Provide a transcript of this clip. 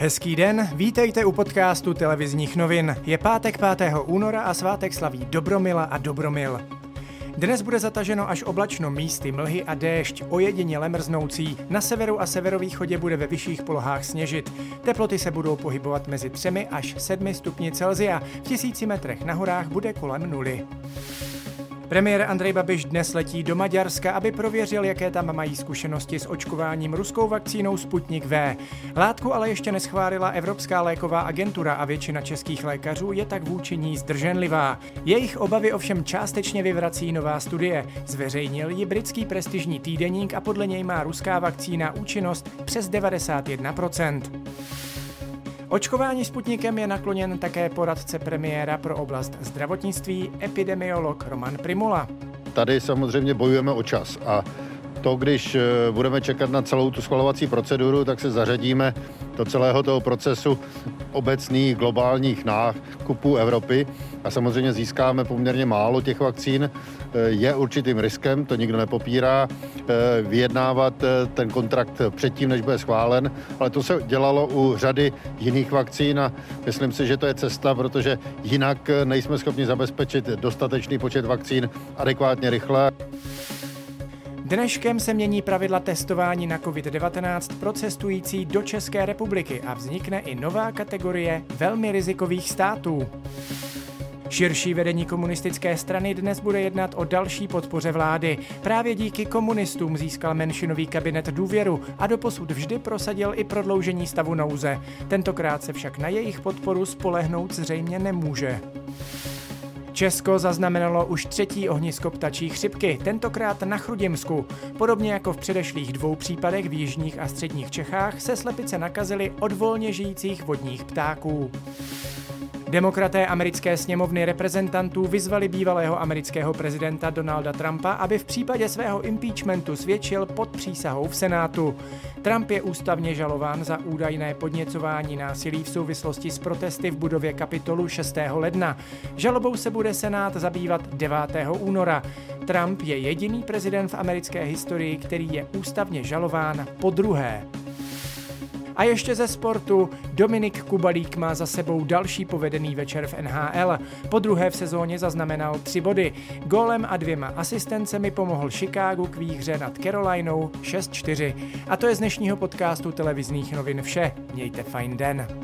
Hezký den, vítejte u podcastu televizních novin. Je pátek 5. února a svátek slaví Dobromila a Dobromil. Dnes bude zataženo až oblačno, místy mlhy a déšť, ojediněle mrznoucí. Na severu a severovýchodě bude ve vyšších polohách sněžit. Teploty se budou pohybovat mezi 3 až 7 stupni Celsia. V 1000 metrech na horách bude kolem nuly. Premiér Andrej Babiš dnes letí do Maďarska, aby prověřil, jaké tam mají zkušenosti s očkováním ruskou vakcínou Sputnik V. Látku ale ještě neschválila Evropská léková agentura a většina českých lékařů je tak vůči ní zdrženlivá. Jejich obavy ovšem částečně vyvrací nová studie. Zveřejnil ji britský prestižní týdeník a podle něj má ruská vakcína účinnost přes 91%. Očkování Sputnikem je nakloněn také poradce premiéra pro oblast zdravotnictví, epidemiolog Roman Primula. Tady samozřejmě bojujeme o čas a to, když budeme čekat na celou tu schvalovací proceduru, tak se zařadíme do celého toho procesu obecných globálních nákupů Evropy a samozřejmě získáme poměrně málo těch vakcín. Je určitým riskem, to nikdo nepopírá, vyjednávat ten kontrakt předtím, než bude schválen, ale to se dělalo u řady jiných vakcín a myslím si, že to je cesta, protože jinak nejsme schopni zabezpečit dostatečný počet vakcín adekvátně rychle. Dneškem se mění pravidla testování na COVID-19 pro cestující do České republiky a vznikne i nová kategorie velmi rizikových států. Širší vedení komunistické strany dnes bude jednat o další podpoře vlády. Právě díky komunistům získal menšinový kabinet důvěru a doposud vždy prosadil i prodloužení stavu nouze. Tentokrát se však na jejich podporu spolehnout zřejmě nemůže. Česko zaznamenalo už 3. ohnisko ptačí chřipky, tentokrát na Chrudimsku. Podobně jako v předešlých 2 případech v jižních a středních Čechách se slepice nakazily od volně žijících vodních ptáků. Demokraté americké sněmovny reprezentantů vyzvali bývalého amerického prezidenta Donalda Trumpa, aby v případě svého impeachmentu svědčil pod přísahou v Senátu. Trump je ústavně žalován za údajné podněcování násilí v souvislosti s protesty v budově Kapitolu 6. ledna. Žalobou se bude Senát zabývat 9. února. Trump je jediný prezident v americké historii, který je ústavně žalován podruhé. A ještě ze sportu, Dominik Kubalík má za sebou další povedený večer v NHL. Podruhé v sezóně zaznamenal 3 body. Gólem a 2 asistencemi pomohl Chicagu k výhře nad Carolinou 6-4. A to je z dnešního podcastu televizních novin vše. Mějte fajn den.